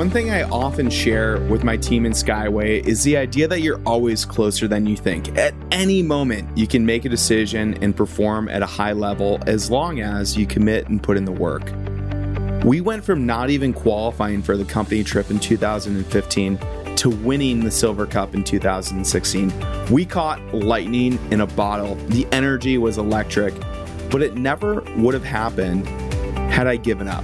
One thing I often share with my team in Skyway is the idea that you're always closer than you think. At any moment, you can make a decision and perform at a high level as long as you commit and put in the work. We went from not even qualifying for the company trip in 2015 to winning the Silver Cup in 2016. We caught lightning in a bottle. The energy was electric, but it never would have happened had I given up.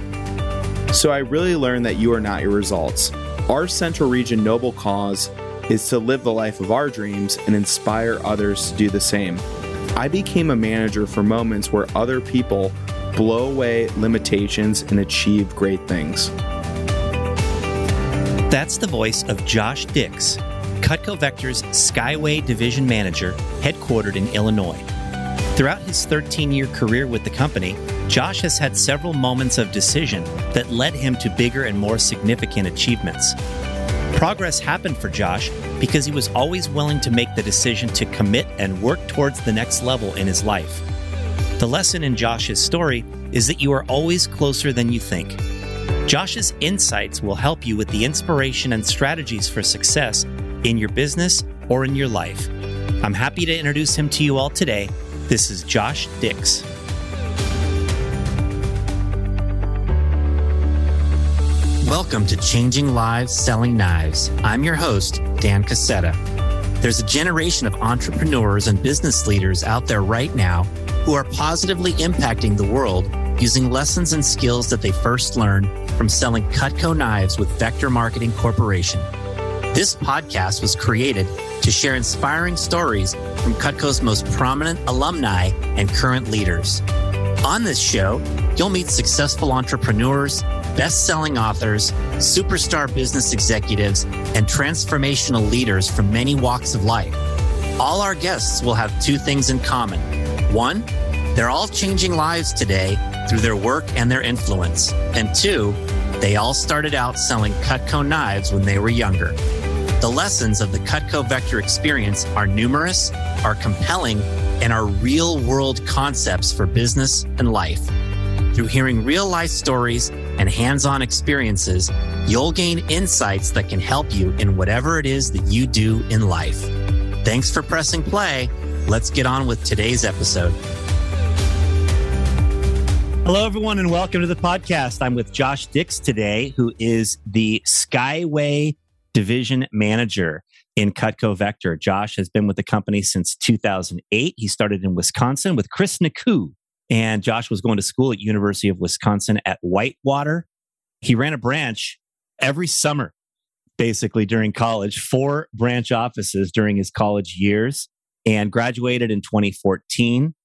So I really learned that you are not your results. Our Central Region noble cause is to live the life of our dreams and inspire others to do the same. I became a manager for moments where other people blow away limitations and achieve great things. That's the voice of Josh Dix, Cutco Vector's Skyway Division Manager, headquartered in Illinois. Throughout his 13-year career with the company, Josh has had several moments of decision that led him to bigger and more significant achievements. Progress happened for Josh because he was always willing to make the decision to commit and work towards the next level in his life. The lesson in Josh's story is that you are always closer than you think. Josh's insights will help you with the inspiration and strategies for success in your business or in your life. I'm happy to introduce him to you all today. This is Josh Dix. Welcome to Changing Lives, Selling Knives. I'm your host, Dan Cassetta. There's a generation of entrepreneurs and business leaders out there right now who are positively impacting the world using lessons and skills that they first learned from selling Cutco knives with Vector Marketing Corporation. This podcast was created to share inspiring stories from Cutco's most prominent alumni and current leaders. On this show, you'll meet successful entrepreneurs, best-selling authors, superstar business executives, and transformational leaders from many walks of life. All our guests will have two things in common. One, they're all changing lives today through their work and their influence. And two, they all started out selling Cutco knives when they were younger. The lessons of the Cutco Vector experience are numerous, are compelling, and are real-world concepts for business and life. Through hearing real-life stories and hands-on experiences, you'll gain insights that can help you in whatever it is that you do in life. Thanks for pressing play. Let's get on with today's episode. Hello, everyone, and welcome to the podcast. I'm with Josh Dix today, who is the Skyway Division Manager in Cutco Vector. Josh has been with the company since 2008. He started in Wisconsin with Chris Nakou, and Josh was going to school at University of Wisconsin at Whitewater. He ran a branch every summer, basically during college, 4 branch offices during his college years, and graduated in 2014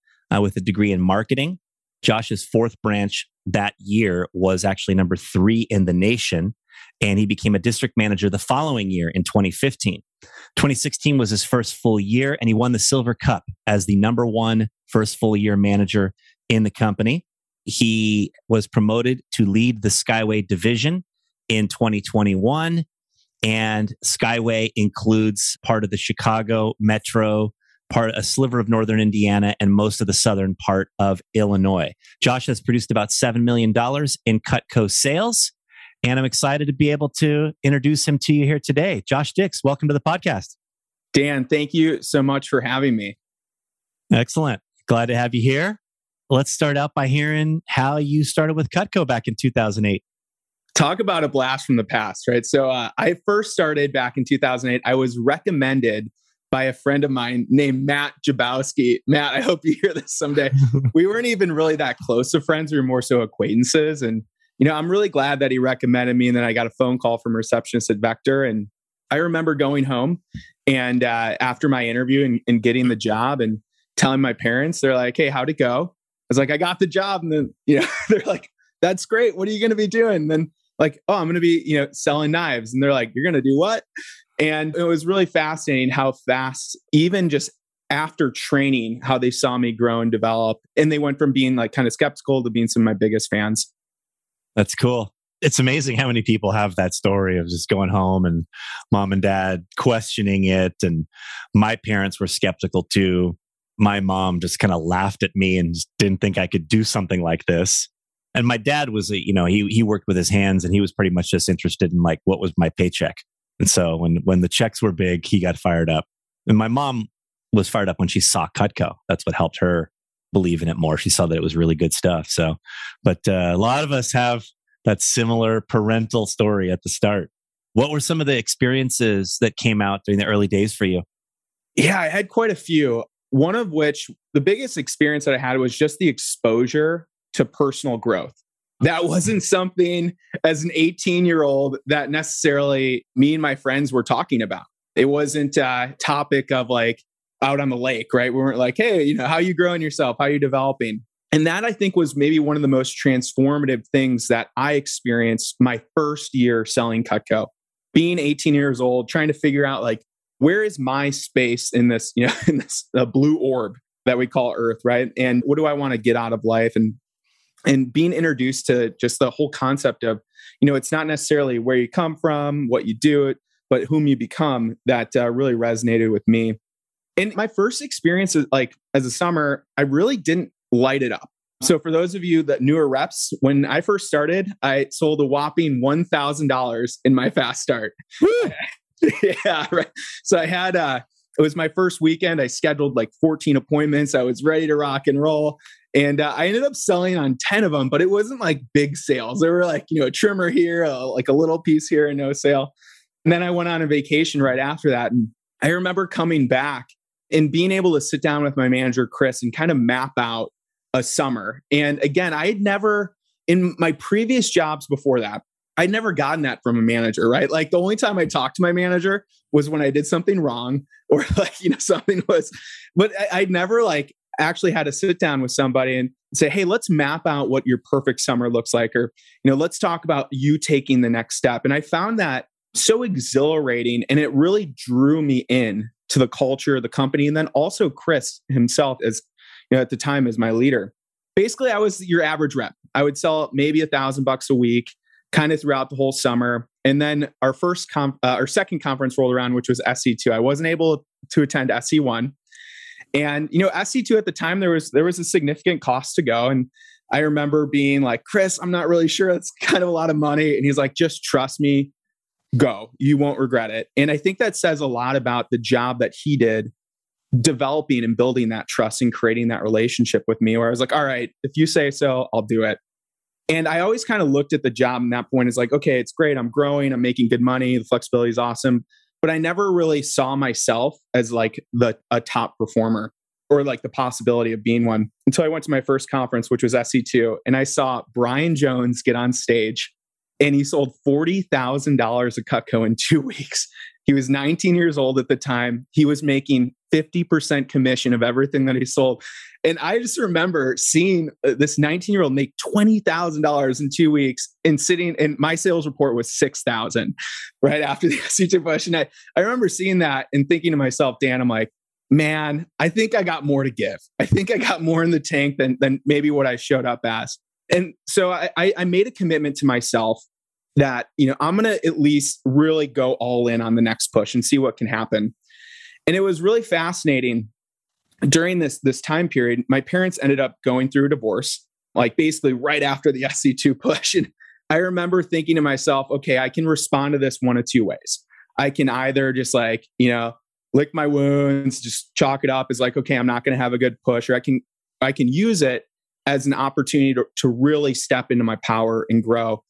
with a degree in marketing. Josh's 4th branch that year was actually number 3 in the nation, and he became a district manager the following year in 2015. 2016 was his first full year, and he won the Silver Cup as the number 1 first full year manager in the company. He was promoted to lead the Skyway division in 2021, and Skyway includes part of the Chicago metro, a sliver of northern Indiana, and most of the southern part of Illinois. Josh has produced about $7 million in Cutco sales, and I'm excited to be able to introduce him to you here today. Josh Dix, welcome to the podcast. Dan, thank you so much for having me. Excellent. Glad to have you here. Let's start out by hearing how you started with Cutco back in 2008. Talk about a blast from the past, right? So I first started back in 2008. I was recommended by a friend of mine named Matt Jabowski. Matt, I hope you hear this someday. We weren't even really that close of friends. We were more so acquaintances. And you know, I'm really glad that he recommended me. And then I got a phone call from a receptionist at Vector. And I remember going home and after my interview and getting the job and telling my parents, they're like, "Hey, how'd it go?" I was like, "I got the job." And then, you know, they're like, "That's great. What are you going to be doing?" And then like, "Oh, I'm going to be, you know, selling knives." And they're like, "You're going to do what?" And it was really fascinating how fast, even just after training, how they saw me grow and develop. And they went from being like kind of skeptical to being some of my biggest fans. That's cool. It's amazing how many people have that story of just going home and mom and dad questioning it. And my parents were skeptical too. My mom just kind of laughed at me and just didn't think I could do something like this. And my dad was, he worked with his hands, and he was pretty much just interested in like, what was my paycheck? And so when the checks were big, he got fired up. And my mom was fired up when she saw Cutco. That's what helped her believe in it more. She saw that it was really good stuff. So, but a lot of us have that similar parental story at the start. What were some of the experiences that came out during the early days for you? Yeah, I had quite a few. One of which, the biggest experience that I had was just the exposure to personal growth. That wasn't something as an 18-year-old that necessarily me and my friends were talking about. It wasn't a topic of like out on the lake, right? We weren't like, hey, how are you growing yourself? How are you developing? And that I think was maybe one of the most transformative things that I experienced my first year selling Cutco. Being 18 years old, trying to figure out like, where is my space in this, in this blue orb that we call Earth, right? And what do I want to get out of life? And being introduced to just the whole concept of, it's not necessarily where you come from, what you do, but whom you become, that really resonated with me. And my first experience is like as a summer, I really didn't light it up. So for those of you that newer reps, when I first started, I sold a whopping $1,000 in my fast start. Yeah, right. So I had, it was my first weekend. I scheduled like 14 appointments. I was ready to rock and roll. And I ended up selling on 10 of them, but it wasn't like big sales. There were like, a trimmer here, like a little piece here and no sale. And then I went on a vacation right after that. And I remember coming back and being able to sit down with my manager, Chris, and kind of map out a summer. And again, I had never, in my previous jobs before that, I'd never gotten that from a manager, right? Like the only time I talked to my manager was when I did something wrong or like, something was, but I'd never like actually had to sit down with somebody and say, hey, let's map out what your perfect summer looks like, or, let's talk about you taking the next step. And I found that so exhilarating, and it really drew me in to the culture of the company. And then also Chris himself as, at the time as my leader. Basically, I was your average rep. I would sell maybe $1,000 a week, kind of throughout the whole summer. And then our second conference rolled around, which was SC2. I wasn't able to attend SC1. And, SC2 at the time, there was a significant cost to go. And I remember being like, Chris, I'm not really sure. That's kind of a lot of money. And he's like, just trust me, go, you won't regret it. And I think that says a lot about the job that he did, developing and building that trust and creating that relationship with me, where I was like, all right, if you say so, I'll do it. And I always kind of looked at the job at that point as like, okay, it's great. I'm growing. I'm making good money. The flexibility is awesome. But I never really saw myself as like a top performer or like the possibility of being one until I went to my first conference, which was SC2. And I saw Brian Jones get on stage, and he sold $40,000 of Cutco in 2 weeks. He was 19 years old at the time. He was making 50% commission of everything that he sold. And I just remember seeing this 19-year-old make $20,000 in 2 weeks, and sitting, and my sales report was $6,000 right after the SC2 push. And I remember seeing that and thinking to myself, Dan, I'm like, man, I think I got more to give. I think I got more in the tank than maybe what I showed up as. And so I made a commitment to myself that, I'm going to at least really go all in on the next push and see what can happen. And it was really fascinating. During this time period, my parents ended up going through a divorce, like basically right after the SC2 push. And I remember thinking to myself, okay, I can respond to this one of two ways. I can either just like, lick my wounds, just chalk it up as like, okay, I'm not going to have a good push, or I can use it as an opportunity to really step into my power and grow.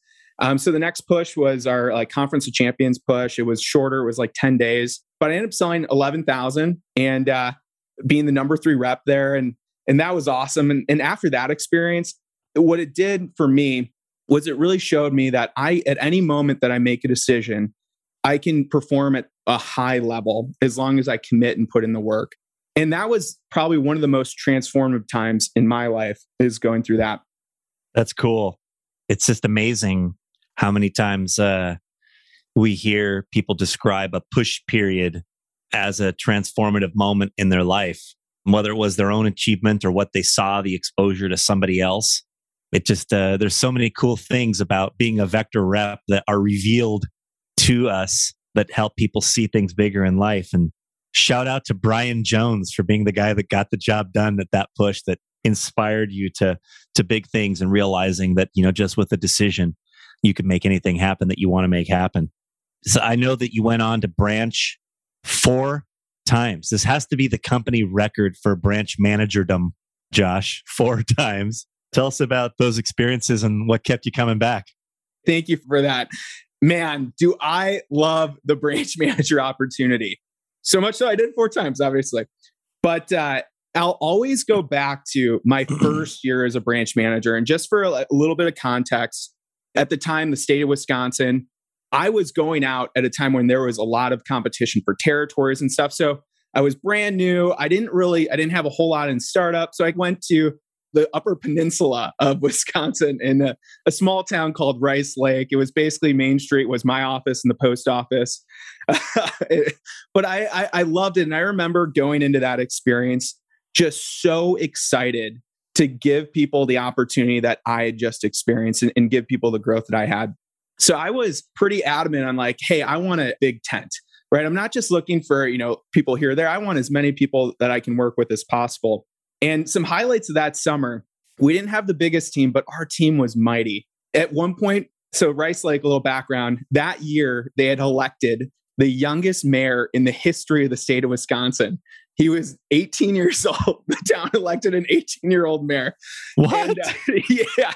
So the next push was our like Conference of Champions push. It was shorter. It was like 10 days, but I ended up selling 11,000 and being the number 3 rep there. And that was awesome. And after that experience, what it did for me was it really showed me that at any moment that I make a decision, I can perform at a high level as long as I commit and put in the work. And that was probably one of the most transformative times in my life, is going through that. That's cool. It's just amazing how many times we hear people describe a push period as a transformative moment in their life, whether it was their own achievement or what they saw, the exposure to somebody else. It just, there's so many cool things about being a Vector rep that are revealed to us that help people see things bigger in life. And shout out to Brian Jones for being the guy that got the job done at that push, that inspired you to big things and realizing that, you know, just with a decision, you can make anything happen that you want to make happen. So I know that you went on to branch 4 times. This has to be the company record for branch managerdom, Josh, 4 times. Tell us about those experiences and what kept you coming back. Thank you for that. Man, do I love the branch manager opportunity. So much so I did 4 times, obviously. But I'll always go back to my first year as a branch manager. And just for a little bit of context, at the time, the state of Wisconsin, I was going out at a time when there was a lot of competition for territories and stuff. So I was brand new. I didn't have a whole lot in startup. So I went to the Upper Peninsula of Wisconsin in a small town called Rice Lake. It was basically Main Street was my office and the post office. But I loved it. And I remember going into that experience just so excited to give people the opportunity that I had just experienced and give people the growth that I had. So I was pretty adamant on like, hey, I want a big tent, right? I'm not just looking for, you know, people here or there. I want as many people that I can work with as possible. And some highlights of that summer, we didn't have the biggest team, but our team was mighty. At one point, so Rice Lake, a little background, that year they had elected the youngest mayor in the history of the state of Wisconsin. He was 18 years old. The town elected an 18-year-old mayor. What? And, yeah.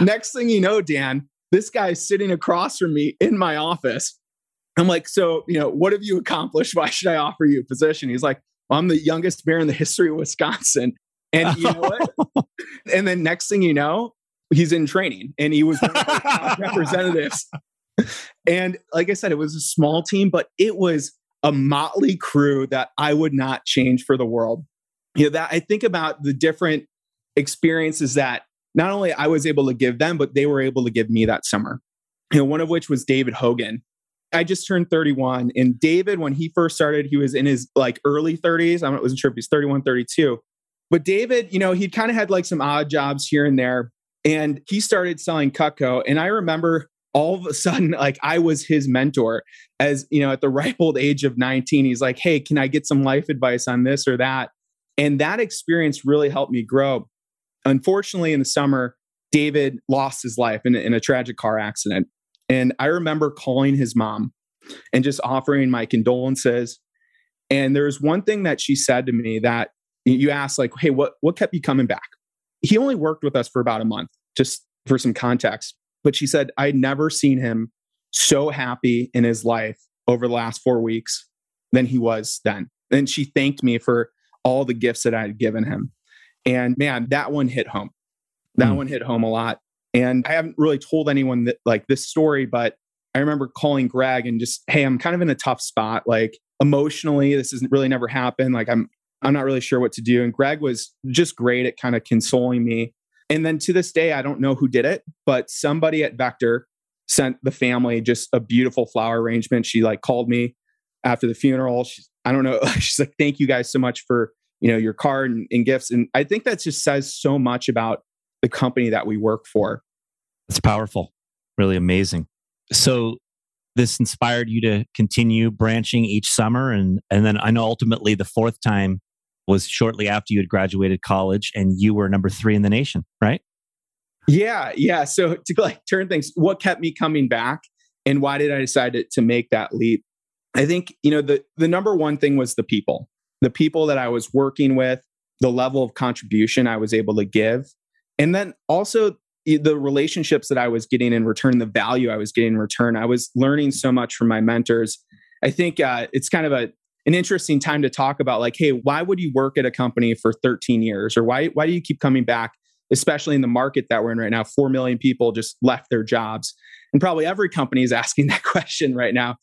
Next thing you know, Dan, this guy's sitting across from me in my office. I'm like, so, you know, what have you accomplished? Why should I offer you a position? He's like, well, I'm the youngest mayor in the history of Wisconsin. And you know what? And then next thing you know, he's in training and he was one of our top representatives. And like I said, it was a small team, but it was a motley crew that I would not change for the world. You know, that I think about the different experiences that not only I was able to give them, but they were able to give me that summer. You know, one of which was David Hogan. I just turned 31, and David, when he first started, he was in his like early 30s. I wasn't sure if he's 31, 32. But David, you know, he'd kind of had like some odd jobs here and there, and he started selling Cutco. And I remember all of a sudden, like I was his mentor as, you know, at the ripe old age of 19, he's like, hey, can I get some life advice on this or that? And that experience really helped me grow. Unfortunately, in the summer, David lost his life in a tragic car accident. And I remember calling his mom and just offering my condolences. And there's one thing that she said to me that you asked like, hey, what kept you coming back? He only worked with us for about a month, just for some context. But she said, I'd never seen him so happy in his life over the last 4 weeks than he was then. And she thanked me for all the gifts that I had given him. And man, that one hit home. That one hit home a lot. And I haven't really told anyone that like this story, but I remember calling Greg and just, hey, I'm kind of in a tough spot. Like emotionally, this has really never happened. Like I'm not really sure what to do. And Greg was just great at kind of consoling me. And then to this day, I don't know who did it, but somebody at Vector sent the family just a beautiful flower arrangement. She like called me after the funeral. I don't know. She's like, thank you guys so much for, you know, your card and gifts. And I think that just says so much about the company that we work for. It's powerful. Really amazing. So this inspired you to continue branching each summer. And then I know ultimately the 4th time was shortly after you had graduated college and you were number 3 in the nation, right? Yeah. So to like turn things, what kept me coming back and why did I decide to make that leap? I think, you know, the number one thing was the people that I was working with, the level of contribution I was able to give. And then also the relationships that I was getting in return, the value I was getting in return. I was learning so much from my mentors. I think it's kind of an interesting time to talk about like, hey, why would you work at a company for 13 years? Or why do you keep coming back, especially in the market that we're in right now? 4 million people just left their jobs. And probably every company is asking that question right now.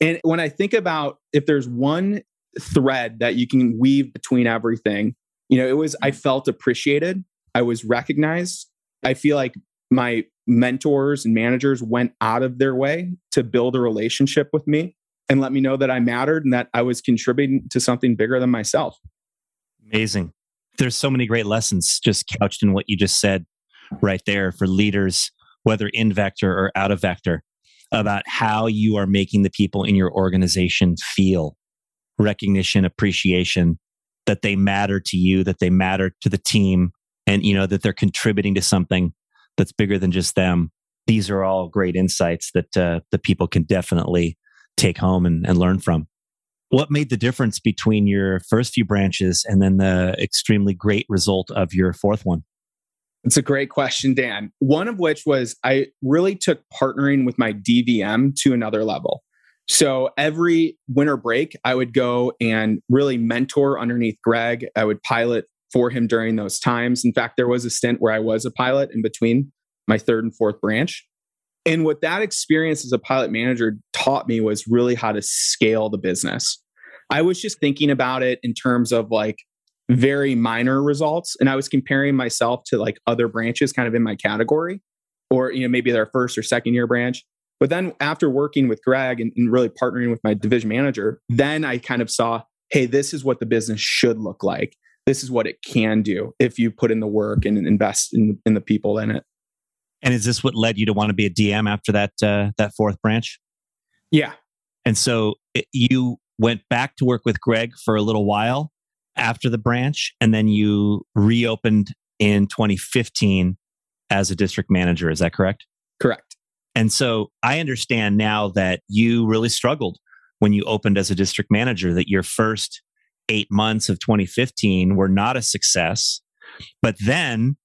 And when I think about if there's one thread that you can weave between everything, you know, it was, I felt appreciated. I was recognized. I feel like my mentors and managers went out of their way to build a relationship with me and let me know that I mattered and that I was contributing to something bigger than myself. Amazing. There's so many great lessons just couched in what you just said right there for leaders, whether in Vector or out of Vector, about how you are making the people in your organization feel recognition, appreciation, that they matter to you, that they matter to the team, and you know that they're contributing to something that's bigger than just them. These are all great insights that the people can definitely take home and learn from. What made the difference between your first few branches and then the extremely great result of your fourth one? It's a great question, Dan. One of which was I really took partnering with my DVM to another level. So every winter break, I would go and really mentor underneath Greg. I would pilot for him during those times. In fact, there was a stint where I was a pilot in between my third and fourth branch. And what that experience as a pilot manager taught me was really how to scale the business. I was just thinking about it in terms of like very minor results. And I was comparing myself to like other branches kind of in my category, or you know, maybe their first or second year branch. But then after working with Greg and really partnering with my division manager, then I kind of saw, hey, this is what the business should look like. This is what it can do if you put in the work and invest in the people in it. And is this what led you to want to be a DM after that that fourth branch? Yeah. And so you went back to work with Greg for a little while after the branch, and then you reopened in 2015 as a district manager. Is that correct? Correct. And so I understand now that you really struggled when you opened as a district manager, that your first 8 months of 2015 were not a success. But then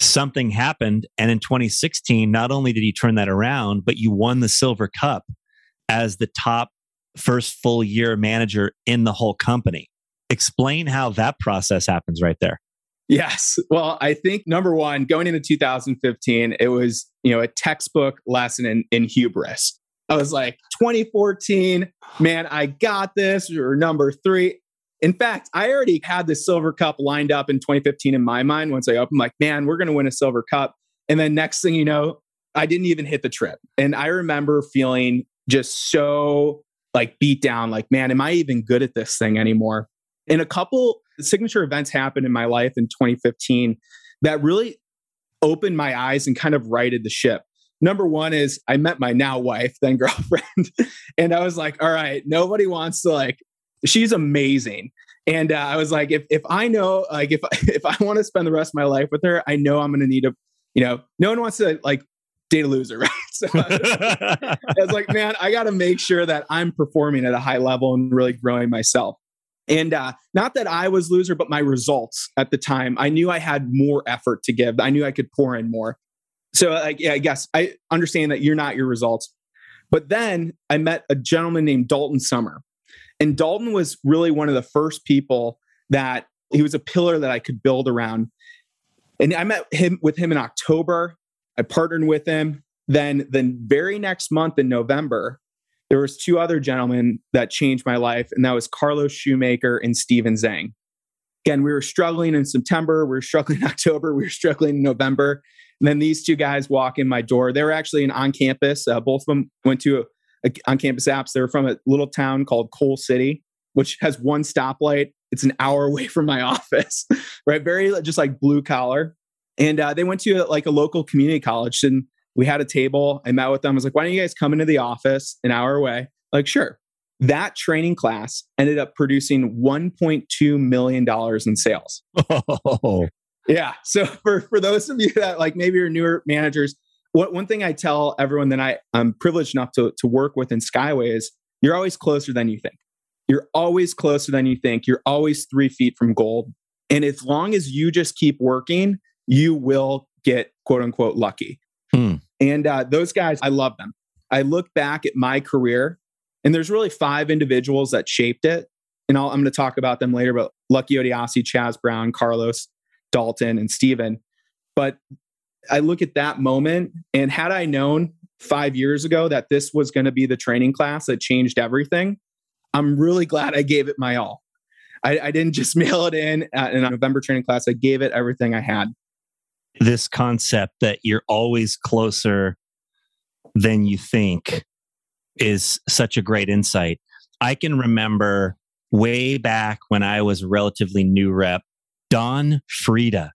something happened. And in 2016, not only did you turn that around, but you won the Silver Cup as the top first full year manager in the whole company. Explain how that process happens right there. Yes. Well, I think number one, going into 2015, it was, you know, a textbook lesson in hubris. I was like, 2014, man, I got this. Or number three. In fact, I already had the Silver Cup lined up in 2015 in my mind. Once I opened, like, man, we're going to win a Silver Cup. And then next thing you know, I didn't even hit the trip. And I remember feeling just so like beat down, like, man, am I even good at this thing anymore? And a couple signature events happened in my life in 2015 that really opened my eyes and kind of righted the ship. Number one is I met my now wife, then girlfriend. And I was like, all right, nobody wants to like, she's amazing. And I was like, if I know, like, if I want to spend the rest of my life with her, I know I'm going to need a, you know, no one wants to like date a loser, right? So I was like, man, I got to make sure that I'm performing at a high level and really growing myself. And not that I was loser, but my results at the time, I knew I had more effort to give. I knew I could pour in more. So like, yeah, I guess I understand that you're not your results. But then I met a gentleman named Dalton Summer. And Dalton was really one of the first people that he was a pillar that I could build around. And I met him with him in October. I partnered with him. Then the very next month in November, there was two other gentlemen that changed my life, and that was Carlos Shoemaker and Steven Zhang. Again, we were struggling in September, we were struggling in October, we were struggling in November. And then these two guys walk in my door. They were actually on-campus. Both of them went to on-campus apps. They were from a little town called Coal City, which has one stoplight. It's an hour away from my office, right? Very just like blue collar. And they went to like a local community college, and we had a table. I met with them. I was like, why don't you guys come into the office an hour away? Like, sure. That training class ended up producing $1.2 million in sales. Oh. Yeah. So for those of you that like maybe are newer managers, one thing I tell everyone that I'm privileged enough to work with in Skyway is you're always closer than you think. You're always closer than you think. You're always 3 feet from gold. And as long as you just keep working, you will get quote unquote lucky. Hmm. And those guys, I love them. I look back at my career, and there's really five individuals that shaped it. And I'm going to talk about them later, but Lucky Odiasi, Chaz Brown, Carlos, Dalton, and Steven. But I look at that moment, and had I known 5 years ago that this was going to be the training class that changed everything, I'm really glad I gave it my all. I didn't just mail it in a November training class. I gave it everything I had. This concept that you're always closer than you think is such a great insight. I can remember way back when I was a relatively new rep, Don Frieda,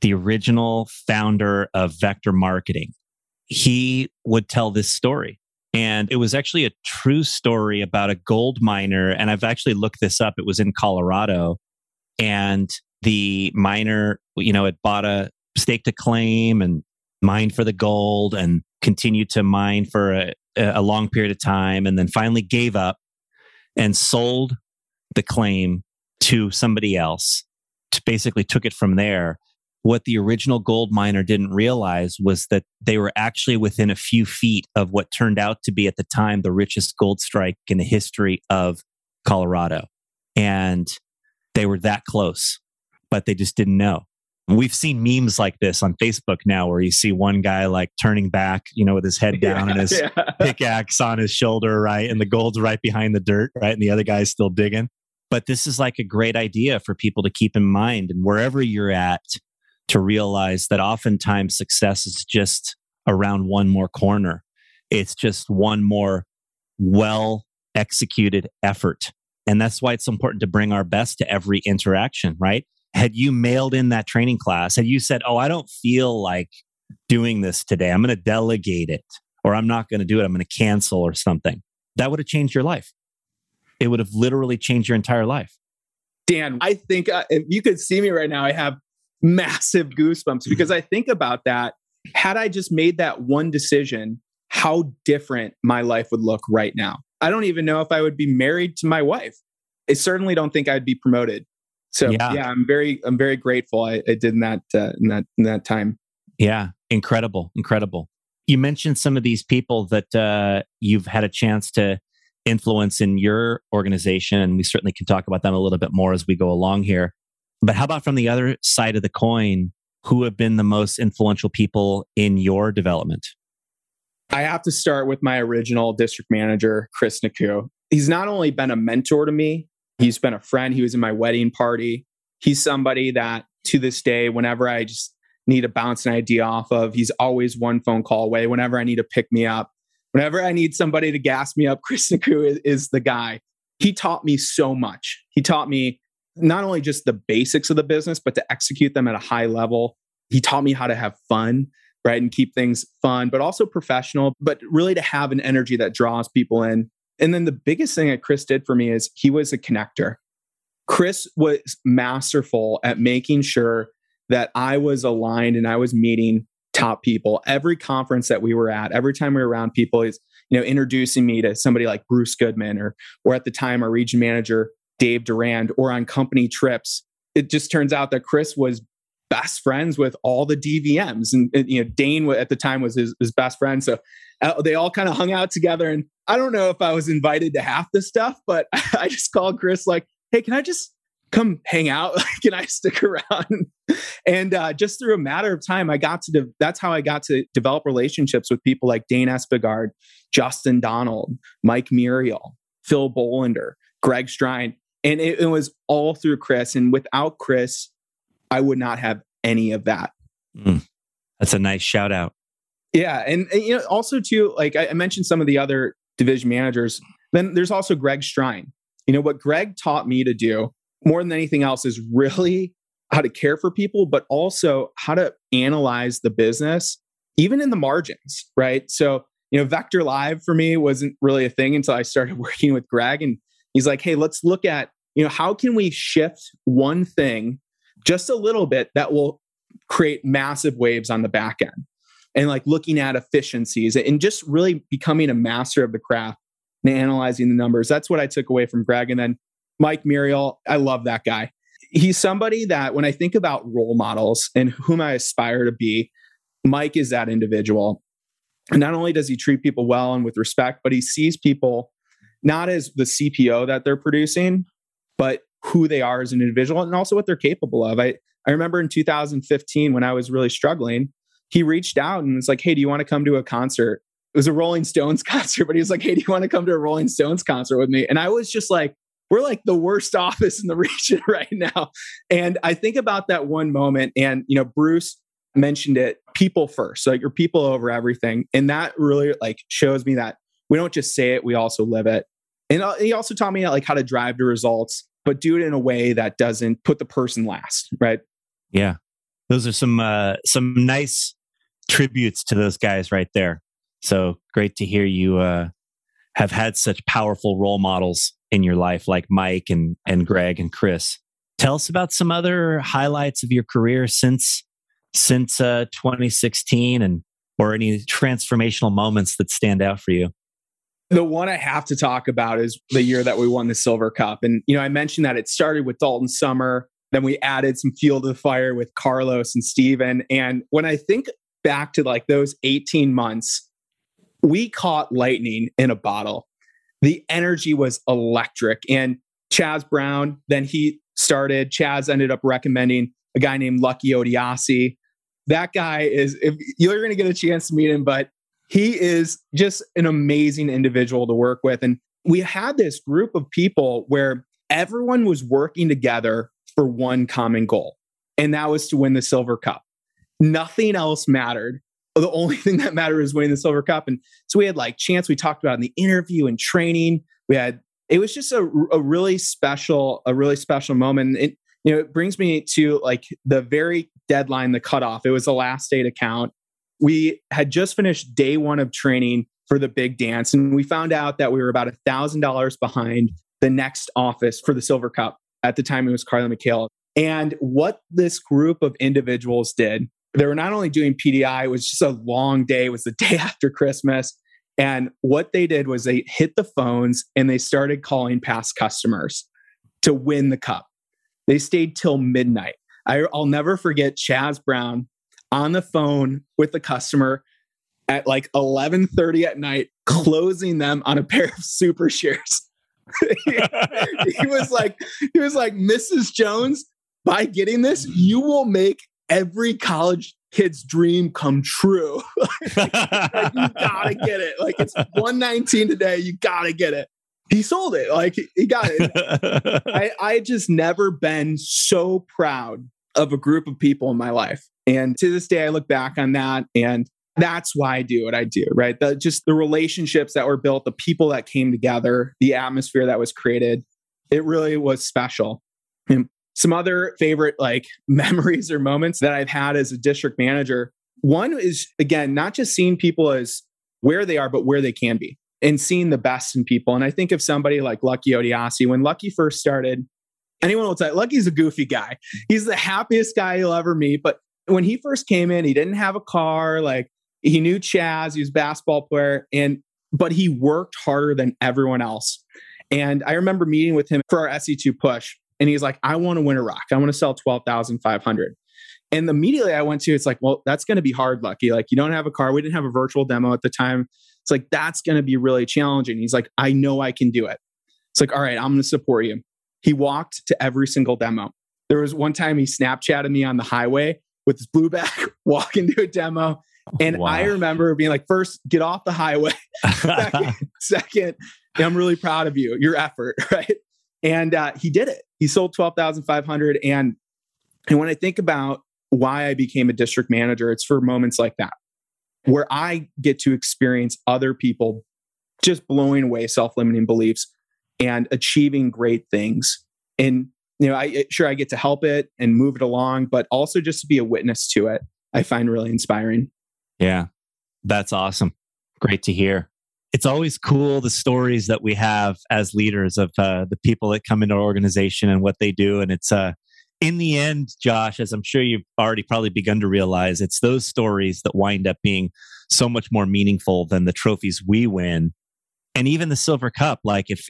the original founder of Vector Marketing, he would tell this story. And it was actually a true story about a gold miner. And I've actually looked this up. It was in Colorado And the miner, you know, had bought a stake to claim and mined for the gold and continued to mine for a long period of time, and then finally gave up and sold the claim to somebody else. Basically took it from there. What the original gold miner didn't realize was that they were actually within a few feet of what turned out to be at the time the richest gold strike in the history of Colorado. And they were that close, but they just didn't know. We've seen memes like this on Facebook now where you see one guy like turning back, you know, with his head down and his pickaxe on his shoulder, right? And the gold's right behind the dirt, right? And the other guy's still digging. But this is like a great idea for people to keep in mind, and wherever you're at, to realize that oftentimes success is just around one more corner. It's just one more well-executed effort. And that's why it's important to bring our best to every interaction, right? Had you mailed in that training class, had you said, oh, I don't feel like doing this today, I'm going to delegate it, or I'm not going to do it, I'm going to cancel or something, that would have changed your life. It would have literally changed your entire life. Dan, I think if you could see me right now, I have massive goosebumps because I think about that. Had I just made that one decision, how different my life would look right now. I don't even know if I would be married to my wife. I certainly don't think I'd be promoted. So yeah, I'm very grateful I did in that time. Yeah, incredible. You mentioned some of these people that you've had a chance to influence in your organization, and we certainly can talk about them a little bit more as we go along here. But how about from the other side of the coin, who have been the most influential people in your development? I have to start with my original district manager, Chris Nakou. He's not only been a mentor to me, he's been a friend. He was in my wedding party. He's somebody that to this day, whenever I just need to bounce an idea off of, he's always one phone call away. Whenever I need to pick me up, whenever I need somebody to gas me up, Chris Nakou is the guy. He taught me so much. He taught me not only just the basics of the business, but to execute them at a high level. He taught me how to have fun, right? And keep things fun, but also professional, but really to have an energy that draws people in. And then the biggest thing that Chris did for me is he was a connector. Chris was masterful at making sure that I was aligned and I was meeting top people. Every conference that we were at, every time we were around people, is, you know, introducing me to somebody like Bruce Goodman, or at the time our region manager Dave Durand, or on company trips. It just turns out that Chris was best friends with all the DVMs, and you know, Dane at the time was his best friend. So they all kind of hung out together. And I don't know if I was invited to half this stuff, but I just called Chris like, "Hey, can I just come hang out? Can I stick around?" And just through a matter of time, that's how I got to develop relationships with people like Dane Espigard, Justin Donald, Mike Muriel, Phil Bolander, Greg Strine. And it was all through Chris. And without Chris, I would not have any of that. That's a nice shout out. Yeah. And you know, also too, like I mentioned some of the other division managers, then there's also Greg Strine. You know, what Greg taught me to do more than anything else is really how to care for people, but also how to analyze the business, even in the margins, right? So, you know, Vector Live for me wasn't really a thing until I started working with Greg. And he's like, hey, let's look at, you know, how can we shift one thing just a little bit that will create massive waves on the back end? And like looking at efficiencies and just really becoming a master of the craft and analyzing the numbers. That's what I took away from Greg. And then Mike Muriel, I love that guy. He's somebody that when I think about role models and whom I aspire to be, Mike is that individual. And not only does he treat people well and with respect, but he sees people not as the CPO that they're producing, but who they are as an individual and also what they're capable of. I remember in 2015 when I was really struggling, he reached out and was like, hey, do you want to come to a concert? It was a Rolling Stones concert, but he was like, hey, do you want to come to a Rolling Stones concert with me? And I was just like, we're like the worst office in the region right now. And I think about that one moment, and you know, Bruce mentioned it, people first. So your people over everything. And that really like shows me that we don't just say it, we also live it. And he also taught me like how to drive to results, but do it in a way that doesn't put the person last, right? Yeah. Those are some nice tributes to those guys right there. So great to hear you have had such powerful role models in your life, like Mike and Greg and Chris. Tell us about some other highlights of your career since 2016 and or any transformational moments that stand out for you. The one I have to talk about is the year that we won the Silver Cup. And, you know, I mentioned that it started with Dalton Summer. Then we added some fuel to the fire with Carlos and Steven. And when I think back to like those 18 months, we caught lightning in a bottle. The energy was electric. And Chaz Brown, then he started, Chaz ended up recommending a guy named Lucky Odiasi. That guy is, if you're going to get a chance to meet him, but he is just an amazing individual to work with. And we had this group of people where everyone was working together for one common goal, and that was to win the Silver Cup. Nothing else mattered. The only thing that mattered was winning the Silver Cup. And so we had like chance we talked about in the interview and training. We had, it was just a really special moment. And, you know, it brings me to like the very deadline, the cutoff. It was the last day to count. We had just finished day one of training for the big dance, and we found out that we were about $1,000 behind the next office for the Silver Cup. At the time, it was Carla McHale. And what this group of individuals did, they were not only doing PDI, it was just a long day. It was the day after Christmas. And what they did was they hit the phones and they started calling past customers to win the cup. They stayed till midnight. I'll never forget Chaz Brown on the phone with the customer at like 11:30 at night, closing them on a pair of super shares. he was like, Mrs. Jones, by getting this, you will make every college kid's dream come true. like, you gotta get it. Like, it's 119 today. You gotta get it. He sold it. Like, he got it. I just never been so proud of a group of people in my life. And to this day, I look back on that, and that's why I do what I do, right? Just the relationships that were built, the people that came together, the atmosphere that was created, it really was special. And some other favorite like memories or moments that I've had as a district manager. One is, again, not just seeing people as where they are, but where they can be, and seeing the best in people. And I think of somebody like Lucky Odiasi. When Lucky first started, anyone will tell you, Lucky's a goofy guy. He's the happiest guy you'll ever meet. But when he first came in, he didn't have a car. Like, he knew Chaz, he was a basketball player, but he worked harder than everyone else. And I remember meeting with him for our SE2 push, and he's like, I want to win a rock. I want to sell 12,500. And immediately I went to, it's like, well, that's going to be hard, Lucky. Like, you don't have a car. We didn't have a virtual demo at the time. It's like, that's going to be really challenging. He's like, I know I can do it. It's like, all right, I'm going to support you. He walked to every single demo. There was one time he Snapchatted me on the highway with his blue back, walking to a demo. And wow. I remember being like, first, get off the highway. second, I'm really proud of you, your effort, right? And he did it. He sold 12,500. And when I think about why I became a district manager, it's for moments like that, where I get to experience other people just blowing away self-limiting beliefs and achieving great things. And, you know, I get to help it and move it along, but also just to be a witness to it, I find really inspiring. Yeah, that's awesome. Great to hear. It's always cool, the stories that we have as leaders of the people that come into our organization and what they do. And it's in the end, Josh, as I'm sure you've already probably begun to realize, it's those stories that wind up being so much more meaningful than the trophies we win. And even the Silver Cup, like if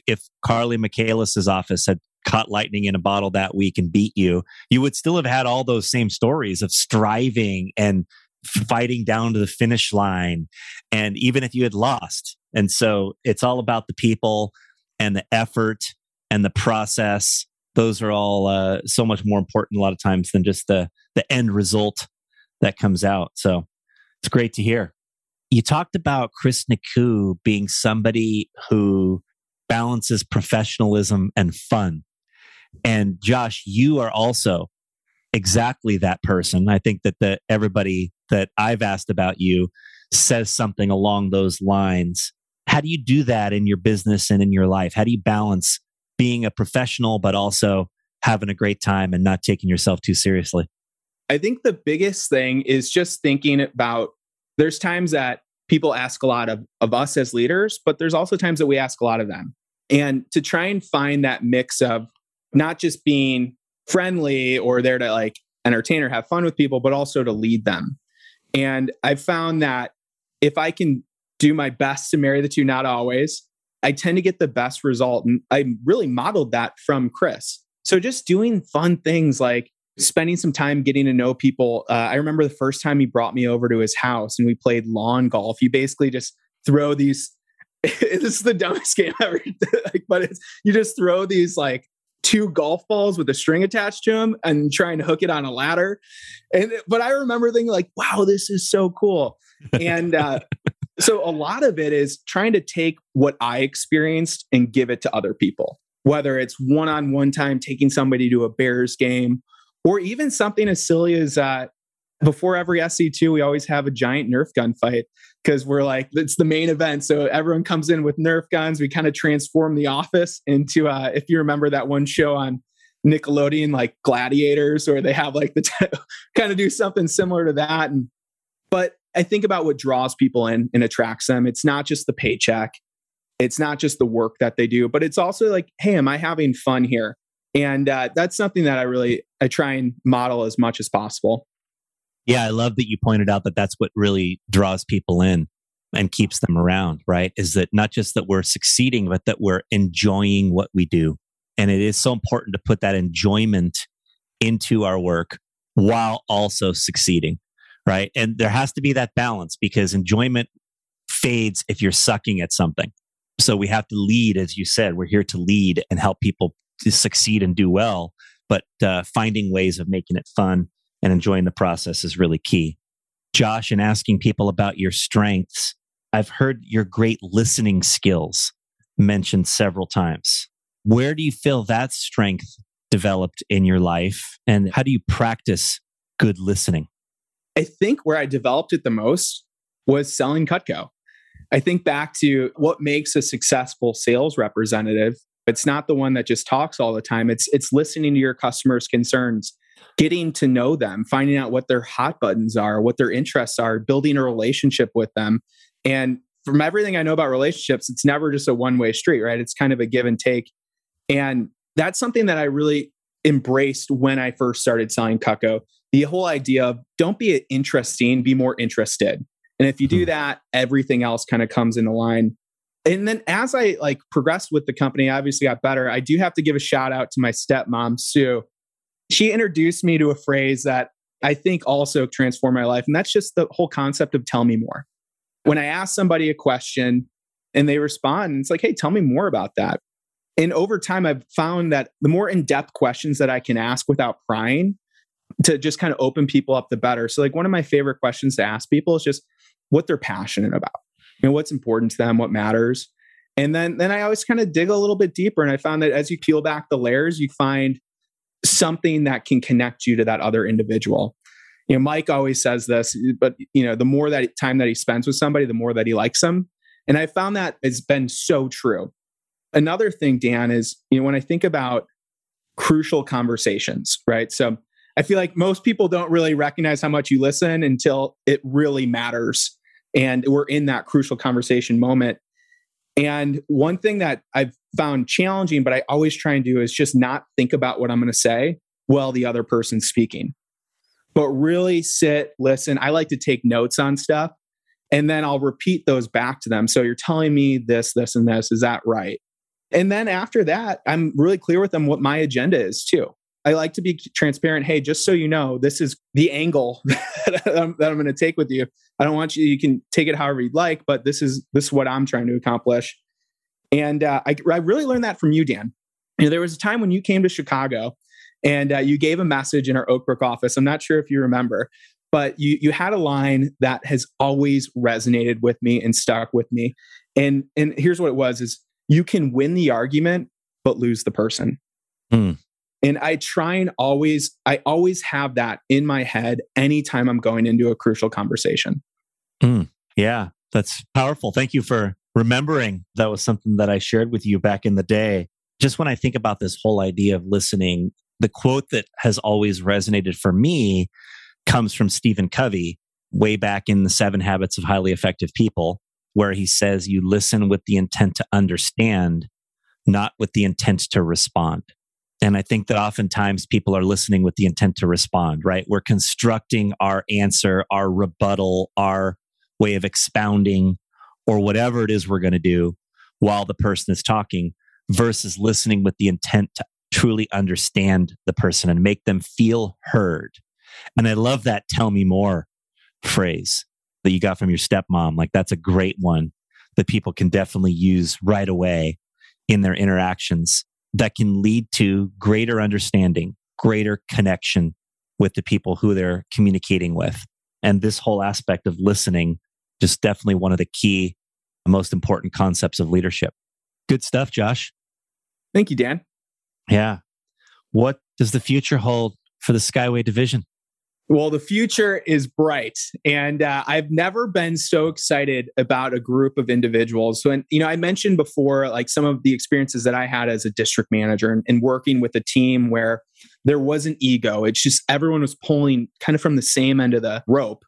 Carly Michaelis's office had caught lightning in a bottle that week and beat you, you would still have had all those same stories of striving and fighting down to the finish line. And even if you had lost. And so it's all about the people and the effort and the process. Those are all so much more important a lot of times than just the end result that comes out. So it's great to hear. You talked about Chris Nakou being somebody who balances professionalism and fun. And Josh, you are also exactly that person. I think that everybody that I've asked about you says something along those lines. How do you do that in your business and in your life? How do you balance being a professional, but also having a great time and not taking yourself too seriously? I think the biggest thing is just thinking about, there's times that people ask a lot of us as leaders, but there's also times that we ask a lot of them. And to try and find that mix of not just being friendly or there to like entertain or have fun with people, but also to lead them. And I've found that if I can do my best to marry the two, not always, I tend to get the best result. And I really modeled that from Chris. So just doing fun things like spending some time getting to know people. I remember the first time he brought me over to his house and we played lawn golf. You basically just throw these, this is the dumbest game ever, but it's, you just throw these like two golf balls with a string attached to them and trying to hook it on a ladder. And, but I remember thinking like, wow, this is so cool. And so a lot of it is trying to take what I experienced and give it to other people, whether it's one-on-one time, taking somebody to a Bears game, or even something as silly as before every SC2, we always have a giant Nerf gun fight because we're like, it's the main event. So everyone comes in with Nerf guns. We kind of transform the office into, if you remember that one show on Nickelodeon, like Gladiators, or they have like the kind of do something similar to that. And, but I think about what draws people in and attracts them. It's not just the paycheck. It's not just the work that they do, but it's also like, hey, am I having fun here? And that's something that I try and model as much as possible. Yeah, I love that you pointed out that that's what really draws people in and keeps them around, right? Is that not just that we're succeeding, but that we're enjoying what we do. And it is so important to put that enjoyment into our work while also succeeding, right? And there has to be that balance because enjoyment fades if you're sucking at something. So we have to lead, as you said, we're here to lead and help people to succeed and do well, but finding ways of making it fun and enjoying the process is really key. Josh, in asking people about your strengths, I've heard your great listening skills mentioned several times. Where do you feel that strength developed in your life? And how do you practice good listening? I think where I developed it the most was selling Cutco. I think back to what makes a successful sales representative. It's not the one that just talks all the time. It's listening to your customers' concerns, getting to know them, finding out what their hot buttons are, what their interests are, building a relationship with them. And from everything I know about relationships, it's never just a one-way street, right? It's kind of a give and take. And that's something that I really embraced when I first started selling Cutco. The whole idea of don't be interesting, be more interested. And if you do that, everything else kind of comes into line. And then as I like progressed with the company, I obviously got better. I do have to give a shout out to my stepmom, Sue. She introduced me to a phrase that I think also transformed my life. And that's just the whole concept of tell me more. When I ask somebody a question and they respond, it's like, hey, tell me more about that. And over time, I've found that the more in-depth questions that I can ask without prying to just kind of open people up, the better. So like one of my favorite questions to ask people is just what they're passionate about, you know, what's important to them, what matters. And then I always kind of dig a little bit deeper. And I found that as you peel back the layers, you find something that can connect you to that other individual. You know, Mike always says this, but you know, the more that time that he spends with somebody, the more that he likes them. And I found that it's been so true. Another thing, Dan, is, you know, when I think about crucial conversations, right? So I feel like most people don't really recognize how much you listen until it really matters. And we're in that crucial conversation moment. And one thing that I've found challenging, but I always try and do is just not think about what I'm going to say while the other person's speaking, but really sit, listen. I like to take notes on stuff and then I'll repeat those back to them. So you're telling me this, this, and this, is that right? And then after that, I'm really clear with them what my agenda is too. I like to be transparent. Hey, just so you know, this is the angle that I'm going to take with you. I don't want you can take it however you'd like, but this is what I'm trying to accomplish. And I really learned that from you, Dan. You know, there was a time when you came to Chicago and you gave a message in our Oak Brook office. I'm not sure if you remember, but you had a line that has always resonated with me and stuck with me. And here's what it was, is you can win the argument, but lose the person. Mm. And I always have that in my head anytime I'm going into a crucial conversation. Mm, yeah, that's powerful. Thank you for remembering. That was something that I shared with you back in the day. Just when I think about this whole idea of listening, the quote that has always resonated for me comes from Stephen Covey way back in the 7 Habits of Highly Effective People, where he says, you listen with the intent to understand, not with the intent to respond. And I think that oftentimes people are listening with the intent to respond, right? We're constructing our answer, our rebuttal, our way of expounding, or whatever it is we're going to do while the person is talking, versus listening with the intent to truly understand the person and make them feel heard. And I love that "tell me more" phrase that you got from your stepmom. Like, that's a great one that people can definitely use right away in their interactions that can lead to greater understanding, greater connection with the people who they're communicating with. And this whole aspect of listening is definitely one of the key, most important concepts of leadership. Good stuff, Josh. Thank you, Dan. Yeah. What does the future hold for the Skyway division? Well, the future is bright. And I've never been so excited about a group of individuals. So, and, you know, I mentioned before, like, some of the experiences that I had as a district manager and working with a team where there wasn't ego. It's just everyone was pulling kind of from the same end of the rope.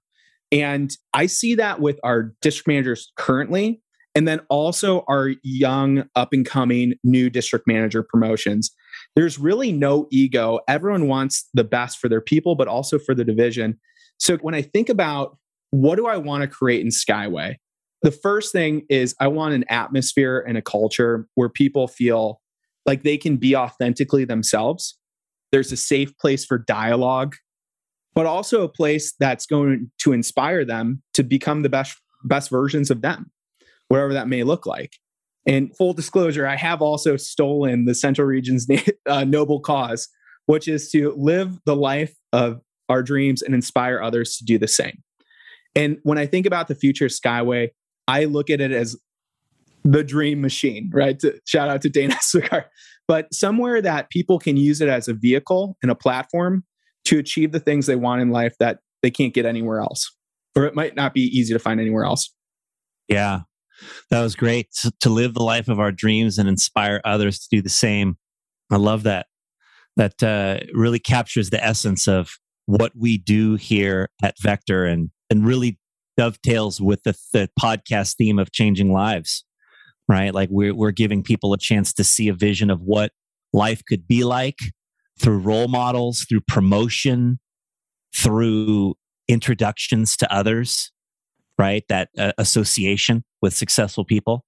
And I see that with our district managers currently, and then also our young, up and coming new district manager promotions. There's really no ego. Everyone wants the best for their people, but also for the division. So when I think about what do I want to create in Skyway, the first thing is I want an atmosphere and a culture where people feel like they can be authentically themselves. There's a safe place for dialogue, but also a place that's going to inspire them to become the best versions of them, whatever that may look like. And full disclosure, I have also stolen the Central Region's noble cause, which is to live the life of our dreams and inspire others to do the same. And when I think about the future of Skyway, I look at it as the dream machine, right? Shout out to Dana Sicar. But somewhere that people can use it as a vehicle and a platform to achieve the things they want in life that they can't get anywhere else, or it might not be easy to find anywhere else. Yeah. That was great. To live the life of our dreams and inspire others to do the same. I love that. That really captures the essence of what we do here at Vector, and really dovetails with the podcast theme of changing lives, right? Like, we're giving people a chance to see a vision of what life could be like through role models, through promotion, through introductions to others, right? That association with successful people.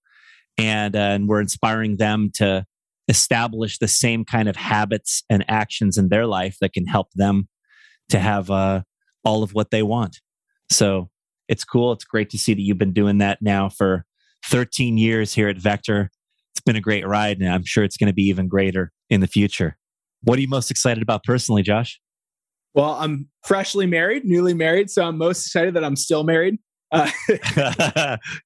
And we're inspiring them to establish the same kind of habits and actions in their life that can help them to have all of what they want. So it's cool. It's great to see that you've been doing that now for 13 years here at Vector. It's been a great ride, and I'm sure it's going to be even greater in the future. What are you most excited about personally, Josh? Well, I'm newly married. So I'm most excited that I'm still married.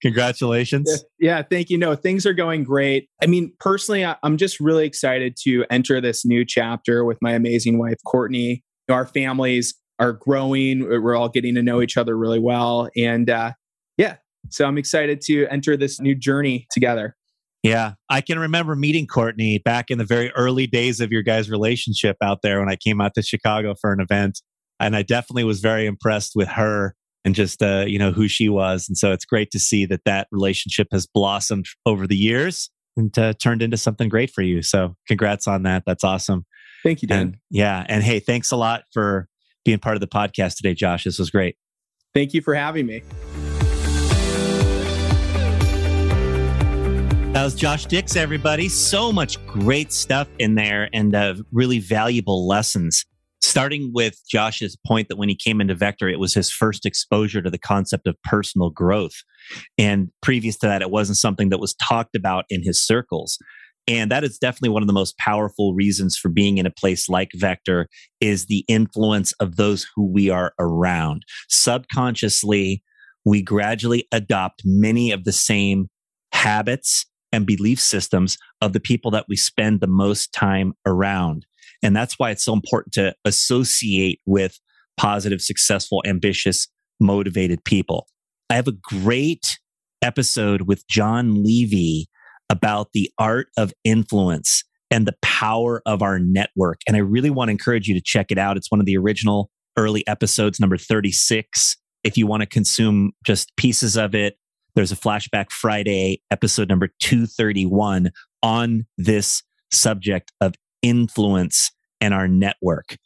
Congratulations. Yeah, thank you. No, things are going great. I mean, personally, I'm just really excited to enter this new chapter with my amazing wife, Courtney. Our families are growing. We're all getting to know each other really well. And so I'm excited to enter this new journey together. Yeah, I can remember meeting Courtney back in the very early days of your guys' relationship out there when I came out to Chicago for an event. And I definitely was very impressed with her and just, who she was. And so it's great to see that relationship has blossomed over the years and turned into something great for you. So congrats on that. That's awesome. Thank you, Dan. And hey, thanks a lot for being part of the podcast today, Josh. This was great. Thank you for having me. That was Josh Dix, everybody. So much great stuff in there, and really valuable lessons. Starting with Josh's point that when he came into Vector, it was his first exposure to the concept of personal growth. And previous to that, it wasn't something that was talked about in his circles. And that is definitely one of the most powerful reasons for being in a place like Vector, is the influence of those who we are around. Subconsciously, we gradually adopt many of the same habits and belief systems of the people that we spend the most time around. And that's why it's so important to associate with positive, successful, ambitious, motivated people. I have a great episode with John Levy about the art of influence and the power of our network. And I really want to encourage you to check it out. It's one of the original early episodes, number 36. If you want to consume just pieces of it, there's a Flashback Friday episode number 231 on this subject of influence and our network.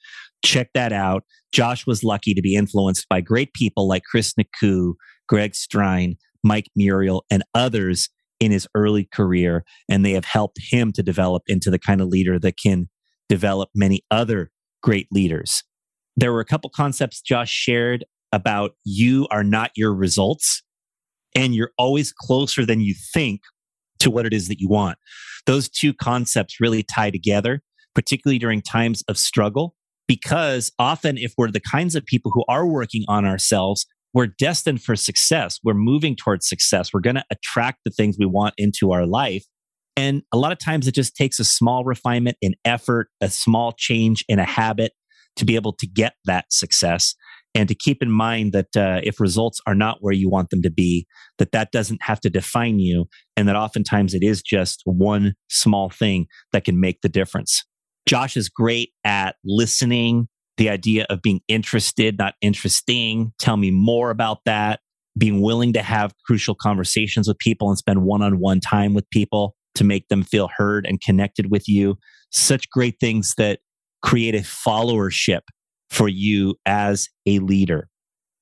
Check that out. Josh was lucky to be influenced by great people like Chris Nakou, Greg Strine, Mike Muriel, and others in his early career. And they have helped him to develop into the kind of leader that can develop many other great leaders. There were a couple concepts Josh shared about you are not your results, and you're always closer than you think to what it is that you want. Those two concepts really tie together, particularly during times of struggle, because often if we're the kinds of people who are working on ourselves, we're destined for success. We're moving towards success. We're going to attract the things we want into our life. And a lot of times it just takes a small refinement in effort, a small change in a habit to be able to get that success. And to keep in mind that if results are not where you want them to be, that doesn't have to define you. And that oftentimes it is just one small thing that can make the difference. Josh is great at listening, the idea of being interested, not interesting. Tell me more about that. Being willing to have crucial conversations with people and spend one-on-one time with people to make them feel heard and connected with you. Such great things that create a followership for you as a leader.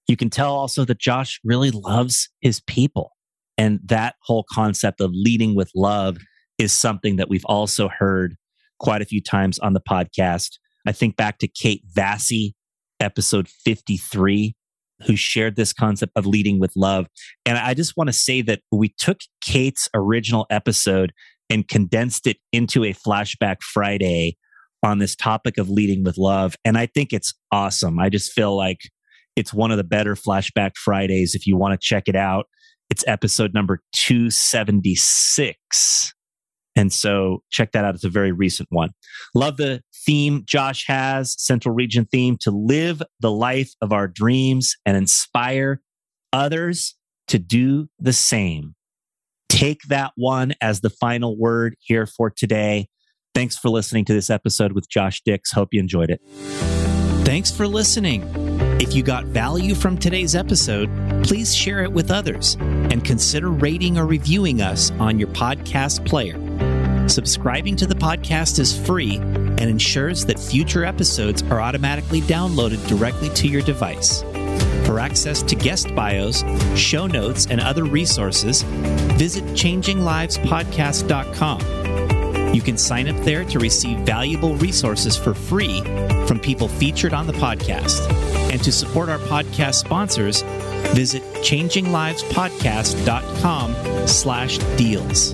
You can tell also that Josh really loves his people. And that whole concept of leading with love is something that we've also heard quite a few times on the podcast. I think back to Kate Vassie, episode 53, who shared this concept of leading with love. And I just want to say that we took Kate's original episode and condensed it into a Flashback Friday on this topic of leading with love. And I think it's awesome. I just feel like it's one of the better Flashback Fridays. If you want to check it out, it's episode number 276. And so check that out. It's a very recent one. Love the theme Josh has, Central Region theme, to live the life of our dreams and inspire others to do the same. Take that one as the final word here for today. Thanks for listening to this episode with Josh Dix. Hope you enjoyed it. Thanks for listening. If you got value from today's episode, please share it with others and consider rating or reviewing us on your podcast player. Subscribing to the podcast is free and ensures that future episodes are automatically downloaded directly to your device. For access to guest bios, show notes, and other resources, visit changinglivespodcast.com. You can sign up there to receive valuable resources for free from people featured on the podcast. And to support our podcast sponsors, visit changinglivespodcast.com/deals.